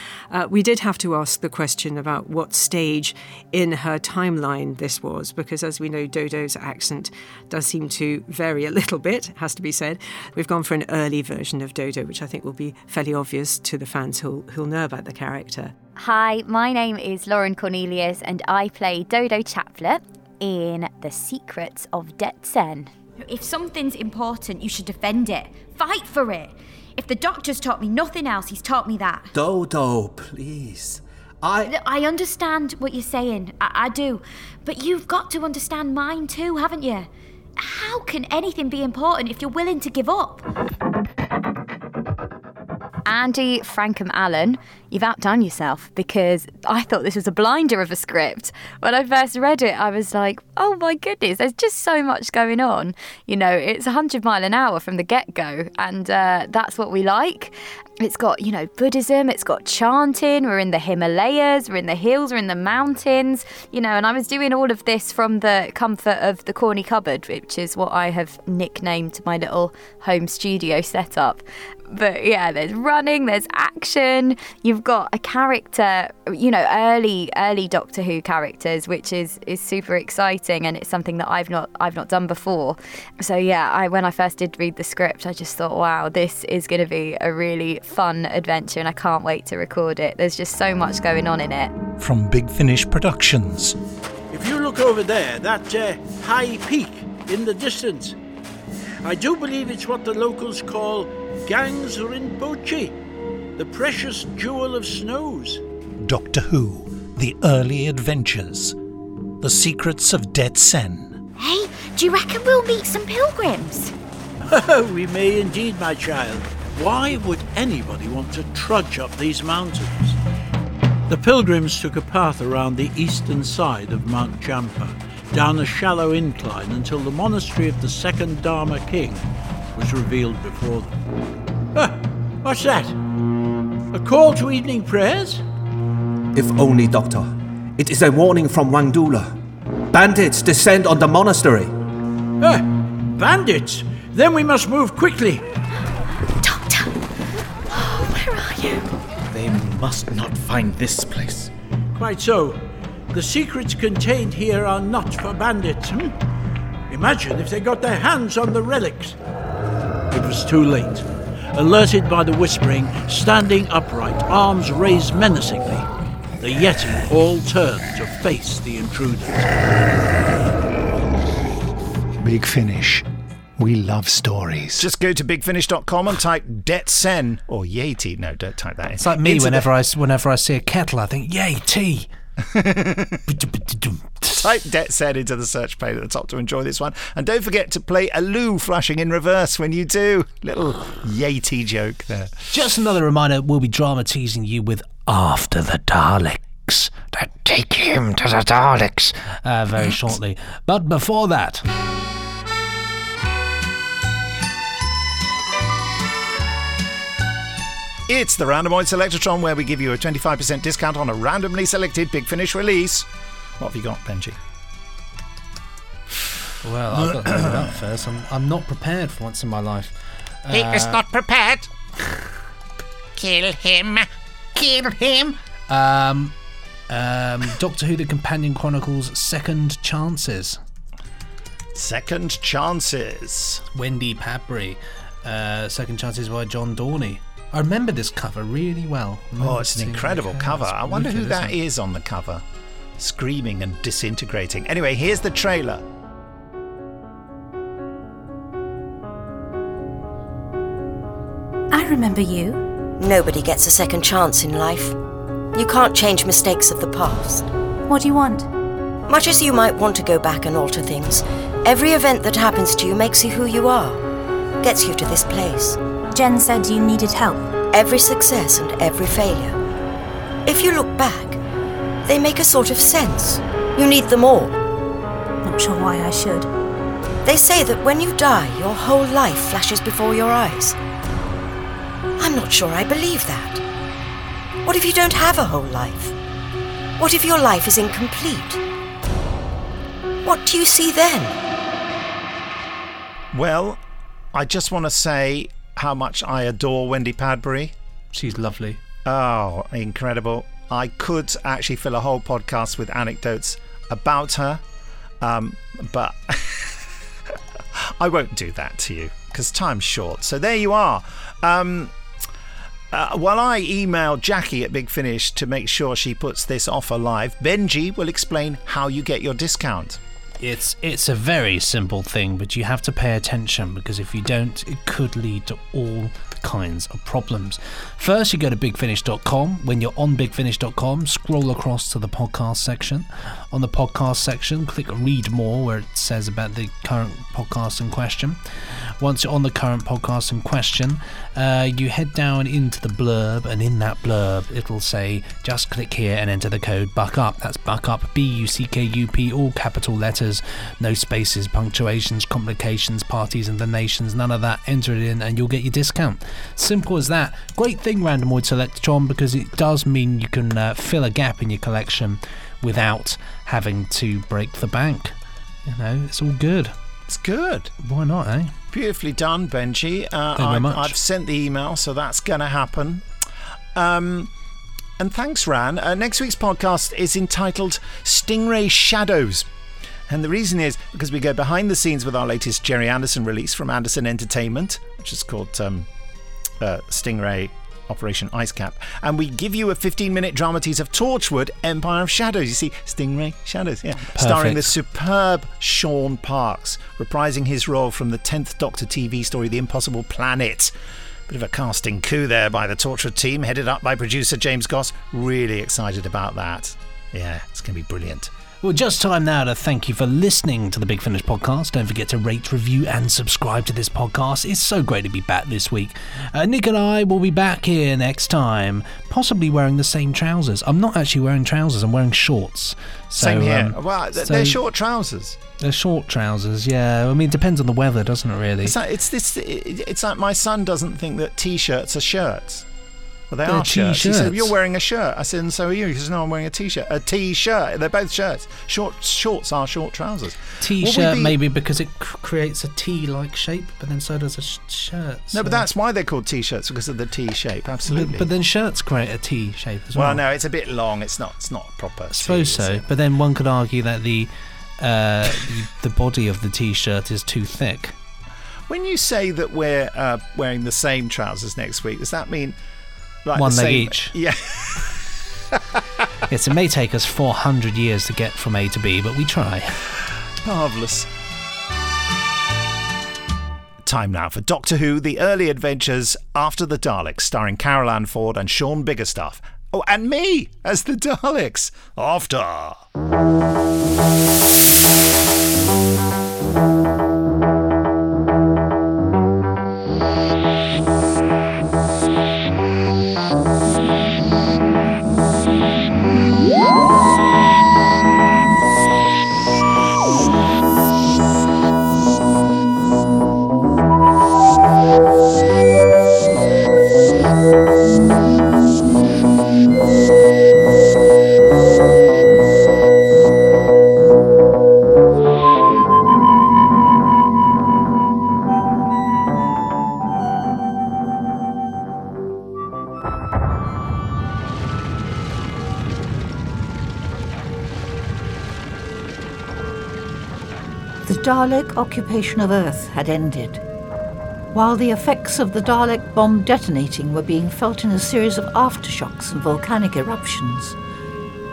We did have to ask the question about what stage in her timeline this was, because as we know, Dodo's accent does seem to vary a little bit, has to be said. We've gone for an early version of Dodo, which I think will be fairly obvious to the fans who'll know about the character. Hi, my name is Lauren Cornelius, and I play Dodo Chaplet in The Secrets of Det-Set. If something's important, you should defend it. Fight for it. If the Doctor's taught me nothing else, he's taught me that. Dodo, please. I understand what you're saying. I do. But you've got to understand mine too, haven't you? How can anything be important if you're willing to give up? Andy Frankham Allen you've outdone yourself, because I thought this was a blinder of a script. When I first read it, I was like, oh my goodness, there's just so much going on. You know, it's 100 mile an hour from the get-go, and that's what we like. It's got, you know, Buddhism, it's got chanting, we're in the Himalayas, we're in the hills, we're in the mountains, you know, and I was doing all of this from the comfort of the corny cupboard, which is what I have nicknamed my little home studio setup. But yeah, there's running, there's action, you've got a character, you know, early Doctor Who characters, which is super exciting, and it's something that I've not done before. So yeah, when I first did read the script, I just thought, wow, this is going to be a really fun adventure, and I can't wait to record it. There's just so much going on in it. From Big Finish Productions. If you look over there, that high peak in the distance, I do believe it's what the locals call Gang Rinpoche, the precious jewel of snows. Doctor Who, the early adventures, the secrets of Det-Set. Hey, do you reckon we'll meet some pilgrims? Oh, we may indeed, my child. Why would anybody want to trudge up these mountains? The pilgrims took a path around the eastern side of Mount Champa, down a shallow incline until the monastery of the second Dharma king was revealed before them. What's that? A call to evening prayers? If only, Doctor. It is a warning from Wangdula. Bandits descend on the monastery. Bandits? Then we must move quickly. Doctor! Oh, where are you? They must not find this place. Quite so. The secrets contained here are not for bandits. Imagine if they got their hands on the relics. It was too late. Alerted by the whispering, standing upright, arms raised menacingly, the Yeti all turned to face the intruders. Big Finish. We love stories. Just go to bigfinish.com and type Det-Set or Yeti. No, don't type that in. It's like me whenever I see a kettle, I think, Yeti. Type Det-Set into the search pane at the top to enjoy this one, and don't forget to play a loo flashing in reverse when you do. Little Yeti joke there. Just another reminder, we'll be drama teasing you with After the Daleks, that take him to the Daleks very shortly, but before that, it's the Randomoid Selectatron, where we give you a 25% discount on a randomly selected Big Finish release. What have you got, Benji? Well, I've got to look it up first. I'm not prepared for once in my life. He is not prepared. Kill him. Kill him. Doctor Who The Companion Chronicles Second Chances. Second Chances. Wendy Padbury. Second Chances by John Dorney. I remember this cover really well. Oh, it's an incredible cover. I wonder who that is on the cover. Screaming and disintegrating. Anyway, here's the trailer. I remember you. Nobody gets a second chance in life. You can't change mistakes of the past. What do you want? Much as you might want to go back and alter things, every event that happens to you makes you who you are, gets you to this place. Jen said you needed help. Every success and every failure. If you look back, they make a sort of sense. You need them all. Not sure why I should. They say that when you die, your whole life flashes before your eyes. I'm not sure I believe that. What if you don't have a whole life? What if your life is incomplete? What do you see then? Well, I just want to say how much I adore Wendy Padbury. She's lovely. Oh, incredible. I could actually fill a whole podcast with anecdotes about her, but I won't do that to you because time's short. So there you are. While I email Jackie at Big Finish to make sure she puts this offer live, Benji will explain how you get your discount. It's a very simple thing, but you have to pay attention, because if you don't, it could lead to all kinds of problems. First, you go to bigfinish.com. When you're on bigfinish.com, scroll across to the podcast section. On the podcast section, click read more, where it says about the current podcast in question. Once you're on the current podcast in question, you head down into the blurb, and in that blurb it'll say just click here and enter the code BUCKUP. That's BUCKUP, B-U-C-K-U-P, all capital letters, no spaces, punctuations, complications, parties and donations, none of that. Enter it in and you'll get your discount. Simple as that. Great thing, Randomoid Selectron, because it does mean you can fill a gap in your collection without having to break the bank. You know, it's all good. It's good. Why not, eh? Beautifully done, Benji. I've sent the email, so that's going to happen. And thanks, Ran. Next week's podcast is entitled Stingray Shadows. And the reason is because we go behind the scenes with our latest Jerry Anderson release from Anderson Entertainment, which is called Stingray Operation Icecap, and we give you a 15-minute drama tease of Torchwood Empire of Shadows. You see, Stingray Shadows, yeah. Perfect. Starring the superb Sean Parks, reprising his role from the 10th Doctor TV story The Impossible Planet. Bit of a casting coup there by the Torchwood team, headed up by producer James Goss. Really excited about that. Yeah, it's going to be brilliant. Well, just time now to thank you for listening to the Big Finish podcast. Don't forget to rate, review and subscribe to this podcast. It's so great to be back this week. Nick and I will be back here next time, possibly wearing the same trousers. I'm not actually wearing trousers, I'm wearing shorts. So, same here. Well, they're short trousers. They're short trousers, yeah. I mean, it depends on the weather, doesn't it, really? It's like my son doesn't think that T-shirts are shirts. Well, they are t-shirts. He said, you're wearing a shirt. I said, and so are you. He says, no, I'm wearing a T-shirt. A T-shirt. They're both shirts. Shorts are short trousers. T-shirt, maybe because it creates a T-like shape, but then so does a shirt. So. No, but that's why they're called T-shirts, because of the T shape. Absolutely. But then shirts create a T shape as well. Well, no, it's a bit long. It's not proper. I suppose so. But then one could argue that the body of the T-shirt is too thick. When you say that we're wearing the same trousers next week, does that mean... Like one leg each. Yeah. Yes, it may take us 400 years to get from A to B, but we try. Marvellous. Time now for Doctor Who, The Early Adventures After the Daleks, starring Carol Ann Ford and Sean Biggerstaff. Oh, and me as the Daleks. After. The Dalek occupation of Earth had ended. While the effects of the Dalek bomb detonating were being felt in a series of aftershocks and volcanic eruptions,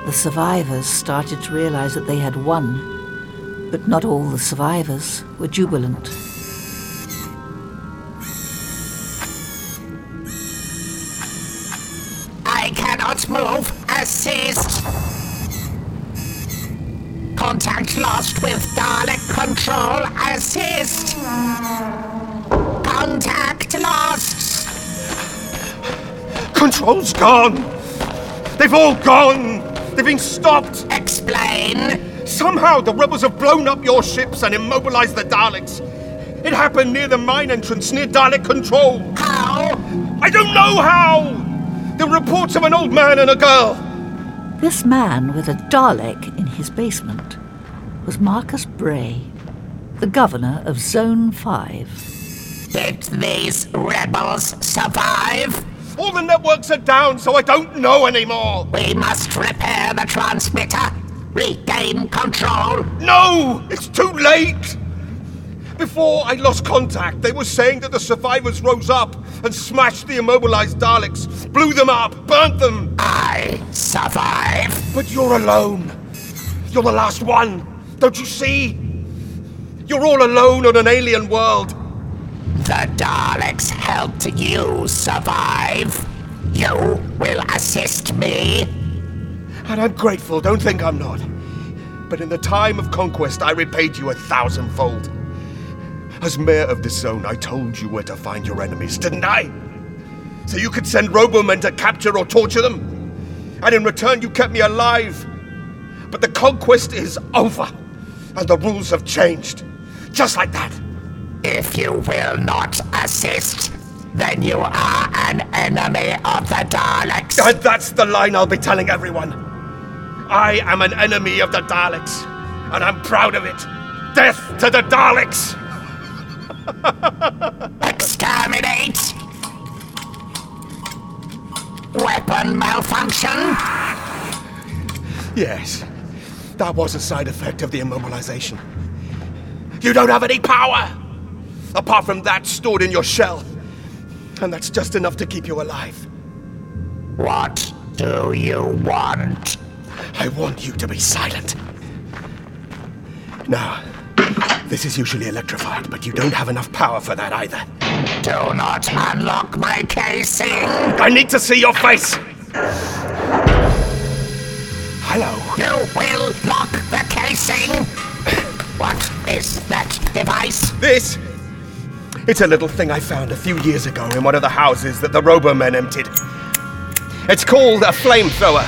the survivors started to realize that they had won. But not all the survivors were jubilant. I cannot move. Assist. Contact lost with Dalek control. Assist. Contact lost. Control's gone. They've all gone. They've been stopped. Explain. Somehow the rebels have blown up your ships and immobilized the Daleks. It happened near the mine entrance, near Dalek control. How? I don't know how. There were reports of an old man and a girl. This man with a Dalek in his basement was Marcus Bray, the governor of Zone 5. Did these rebels survive? All the networks are down, so I don't know anymore. We must repair the transmitter, regain control. No, it's too late. Before I lost contact, they were saying that the survivors rose up and smashed the immobilized Daleks, blew them up, burnt them. I survived. But you're alone. You're the last one. Don't you see? You're all alone on an alien world. The Daleks helped you survive. You will assist me. And I'm grateful, don't think I'm not. But in the time of conquest, I repaid you 1,000-fold. As mayor of this zone, I told you where to find your enemies, didn't I? So you could send Robomen to capture or torture them. And in return, you kept me alive. But the conquest is over, and the rules have changed. Just like that. If you will not assist, then you are an enemy of the Daleks. And that's the line I'll be telling everyone. I am an enemy of the Daleks, and I'm proud of it. Death to the Daleks! Exterminate! Weapon malfunction? Yes, that was a side effect of the immobilization. You don't have any power, apart from that stored in your shell. And that's just enough to keep you alive. What do you want? I want you to be silent. Now, this is usually electrified, but you don't have enough power for that either. Do not unlock my casing! I need to see your face! Hello? You will lock the casing! What is that device? This? It's a little thing I found a few years ago in one of the houses that the Robomen emptied. It's called a flamethrower.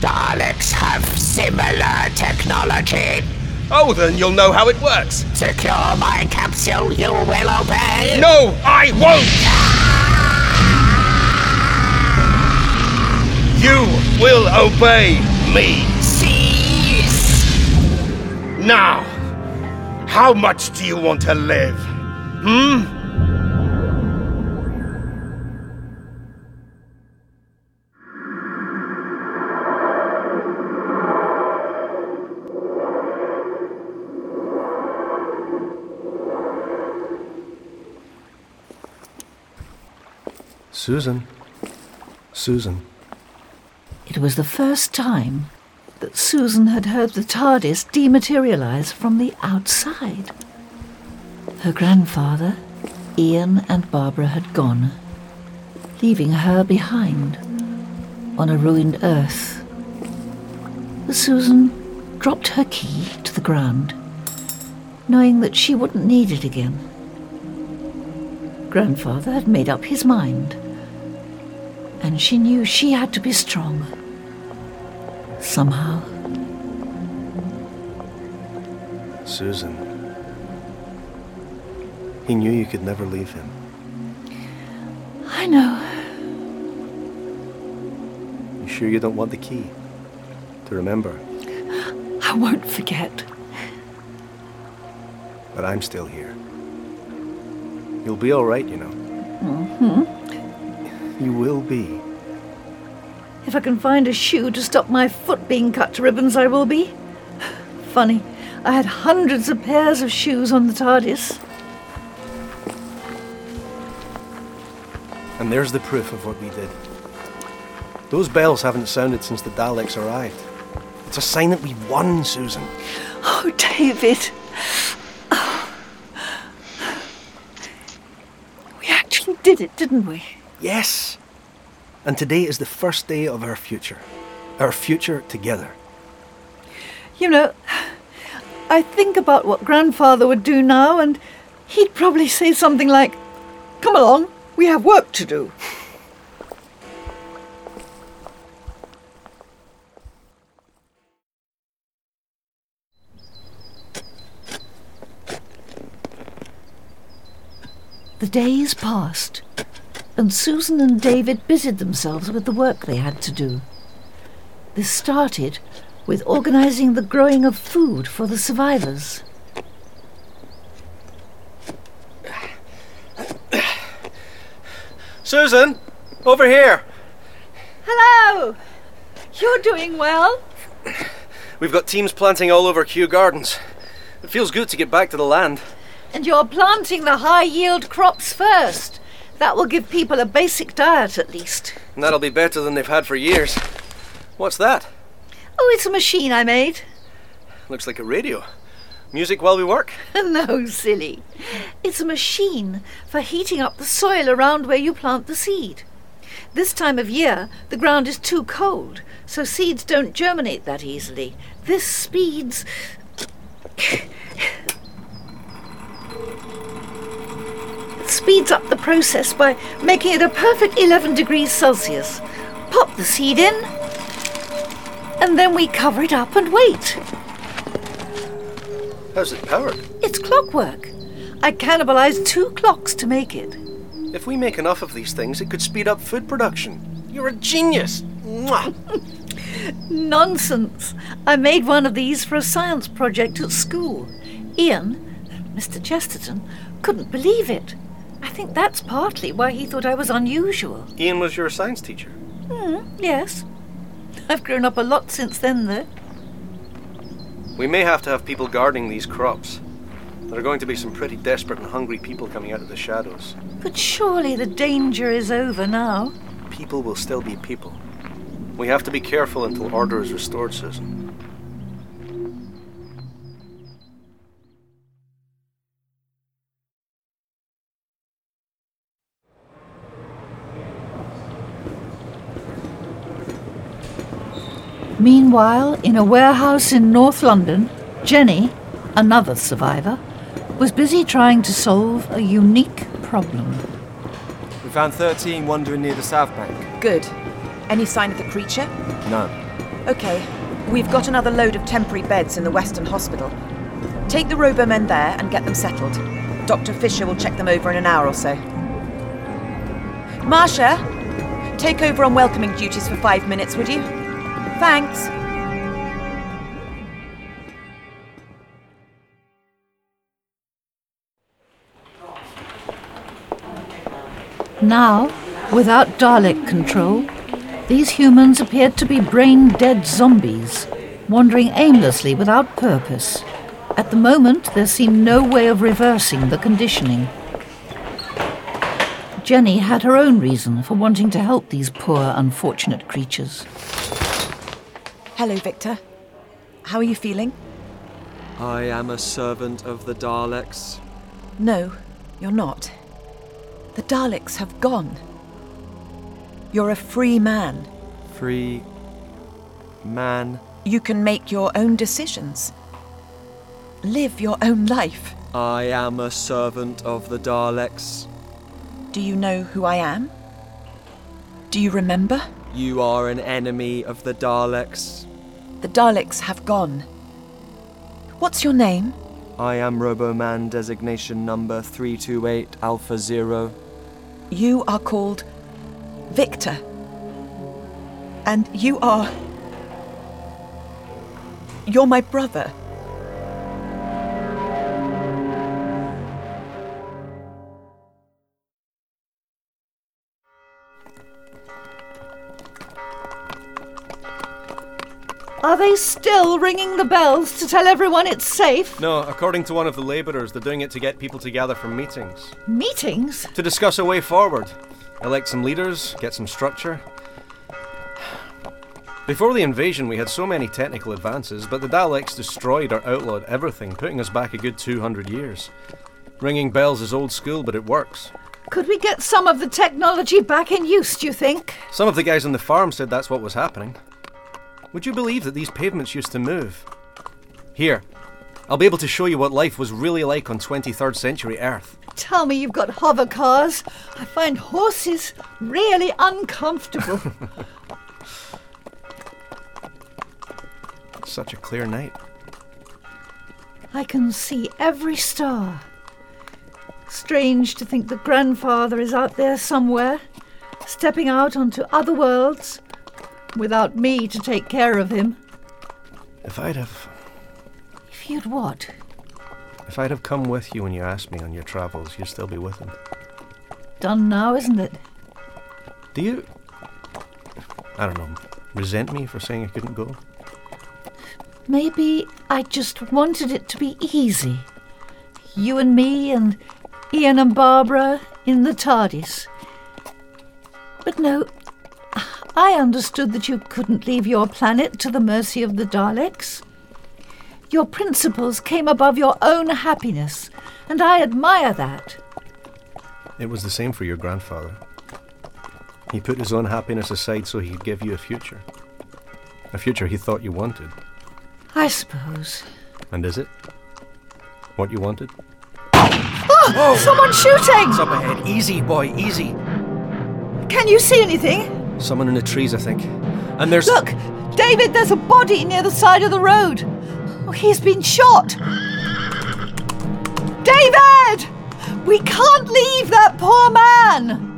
Daleks have similar technology. Oh, then you'll know how it works. Secure my capsule, you will obey. No, I won't! You will obey me. Cease! Now, how much do you want to live? Hmm? Susan. Susan. It was the first time that Susan had heard the TARDIS dematerialize from the outside. Her grandfather, Ian and Barbara had gone, leaving her behind on a ruined Earth. Susan dropped her key to the ground, knowing that she wouldn't need it again. Grandfather had made up his mind, and she knew she had to be strong, somehow. Susan. He knew you could never leave him. I know. You sure you don't want the key? To remember? I won't forget. But I'm still here. You'll be all right, you know. Mm-hmm. You will be. If I can find a shoe to stop my foot being cut to ribbons, I will be. Funny, I had hundreds of pairs of shoes on the TARDIS. And there's the proof of what we did. Those bells haven't sounded since the Daleks arrived. It's a sign that we won, Susan. Oh, David. Oh. We actually did it, didn't we? Yes. And today is the first day of our future. Our future together. You know, I think about what Grandfather would do now, and he'd probably say something like, "Come along. We have work to do." The days passed, and Susan and David busied themselves with the work they had to do. This started with organising the growing of food for the survivors. Susan, over here. Hello. You're doing well. We've got teams planting all over Kew Gardens. It feels good to get back to the land. And you're planting the high-yield crops first. That will give people a basic diet, at least. And that'll be better than they've had for years. What's that? Oh, it's a machine I made. Looks like a radio. Music while we work? No, silly. It's a machine for heating up the soil around where you plant the seed. This time of year, the ground is too cold, so seeds don't germinate that easily. This speeds... speeds up the process by making it a perfect 11 degrees Celsius. Pop the seed in, and then we cover it up and wait. How's it powered? It's clockwork. I cannibalized 2 clocks to make it. If we make enough of these things, it could speed up food production. You're a genius! Mwah. Nonsense. I made one of these for a science project at school. Ian, Mr. Chesterton, couldn't believe it. I think that's partly why he thought I was unusual. Ian was your science teacher? Yes. I've grown up a lot since then, though. We may have to have people guarding these crops. There are going to be some pretty desperate and hungry people coming out of the shadows. But surely the danger is over now. People will still be people. We have to be careful until order is restored, Susan. Meanwhile, in a warehouse in North London, Jenny, another survivor, was busy trying to solve a unique problem. We found 13 wandering near the South Bank. Good. Any sign of the creature? No. OK. We've got another load of temporary beds in the Western Hospital. Take the Robomen there and get them settled. Dr. Fisher will check them over in an hour or so. Marcia, take over on welcoming duties for 5 minutes, would you? Thanks. Now, without Dalek control, these humans appeared to be brain-dead zombies, wandering aimlessly without purpose. At the moment, there seemed no way of reversing the conditioning. Jenny had her own reason for wanting to help these poor, unfortunate creatures. Hello, Victor. How are you feeling? I am a servant of the Daleks. No, you're not. The Daleks have gone. You're a free man. Free... man? You can make your own decisions. Live your own life. I am a servant of the Daleks. Do you know who I am? Do you remember? You are an enemy of the Daleks. The Daleks have gone. What's your name? I am Roboman designation number 328 Alpha Zero. You are called Victor. And you are... you're my brother. Are they still ringing the bells to tell everyone it's safe? No, according to one of the labourers, they're doing it to get people together for meetings. Meetings? To discuss a way forward. Elect some leaders, get some structure. Before the invasion, we had so many technical advances, but the Daleks destroyed or outlawed everything, putting us back a good 200 years. Ringing bells is old school, but it works. Could we get some of the technology back in use, do you think? Some of the guys on the farm said that's what was happening. Would you believe that these pavements used to move? Here, I'll be able to show you what life was really like on 23rd century Earth. Tell me you've got hover cars. I find horses really uncomfortable. Such a clear night. I can see every star. Strange to think that Grandfather is out there somewhere, stepping out onto other worlds, without me to take care of him. If you'd what? If I'd have come with you when you asked me on your travels, you'd still be with him. Done now, isn't it? Do you... I don't know, resent me for saying I couldn't go? Maybe I just wanted it to be easy. You and me and Ian and Barbara in the TARDIS. But no... I understood that you couldn't leave your planet to the mercy of the Daleks. Your principles came above your own happiness, and I admire that. It was the same for your grandfather. He put his own happiness aside so he could give you a future. A future he thought you wanted. I suppose. And is it what you wanted? Oh! Whoa. Someone's shooting! It's up ahead. Easy, boy, easy. Can you see anything? Someone in the trees, I think. And there's... Look! David, there's a body near the side of the road. Oh, he's been shot. David! We can't leave that poor man!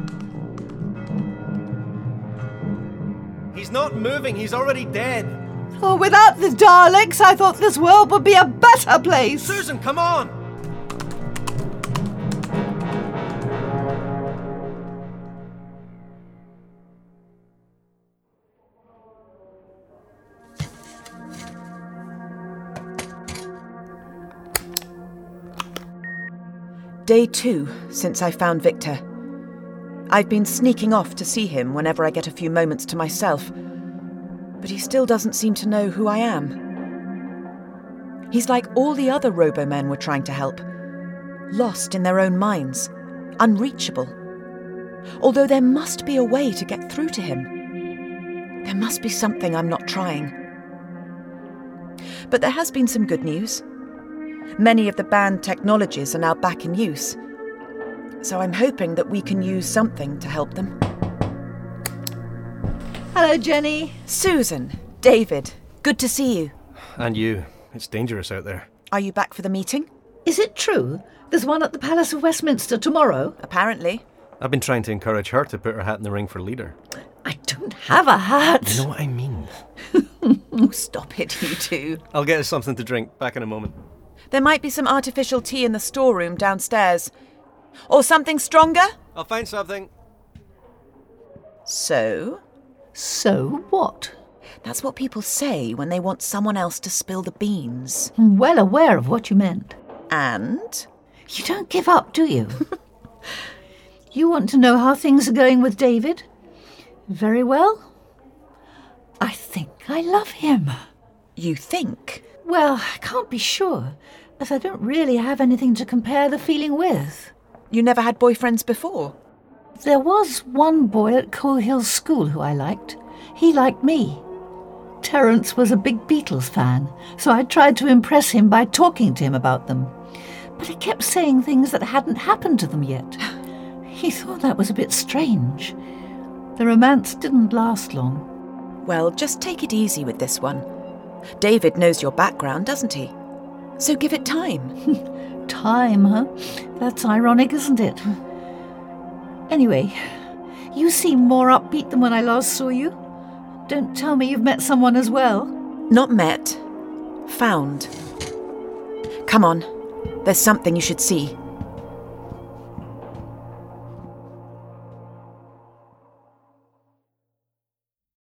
He's not moving, he's already dead. Oh, without the Daleks, I thought this world would be a better place. Susan, come on! Day two since I found Victor. I've been sneaking off to see him whenever I get a few moments to myself, but he still doesn't seem to know who I am. He's like all the other robomen we're trying to help, lost in their own minds, unreachable. Although there must be a way to get through to him. There must be something I'm not trying. But there has been some good news. Many of the banned technologies are now back in use, so I'm hoping that we can use something to help them. Hello, Jenny. Susan, David, good to see you. And you. It's dangerous out there. Are you back for the meeting? Is it true? There's one at the Palace of Westminster tomorrow? Apparently. I've been trying to encourage her to put her hat in the ring for leader. I don't have a hat. You know what I mean? Stop it, you two. I'll get us something to drink. Back in a moment. There might be some artificial tea in the storeroom downstairs. Or something stronger? I'll find something. So? So what? That's what people say when they want someone else to spill the beans. I'm well aware of what you meant. And? You don't give up, do you? You want to know how things are going with David? Very well. I think I love him. You think? Well, I can't be sure, as I don't really have anything to compare the feeling with. You never had boyfriends before? There was one boy at Coal Hill School who I liked. He liked me. Terence was a big Beatles fan, so I tried to impress him by talking to him about them. But he kept saying things that hadn't happened to them yet. He thought that was a bit strange. The romance didn't last long. Well, just take it easy with this one. David knows your background, doesn't he? So give it time. Time, huh? That's ironic, isn't it? Anyway, you seem more upbeat than when I last saw you. Don't tell me you've met someone as well. Not met. Found. Come on. There's something you should see.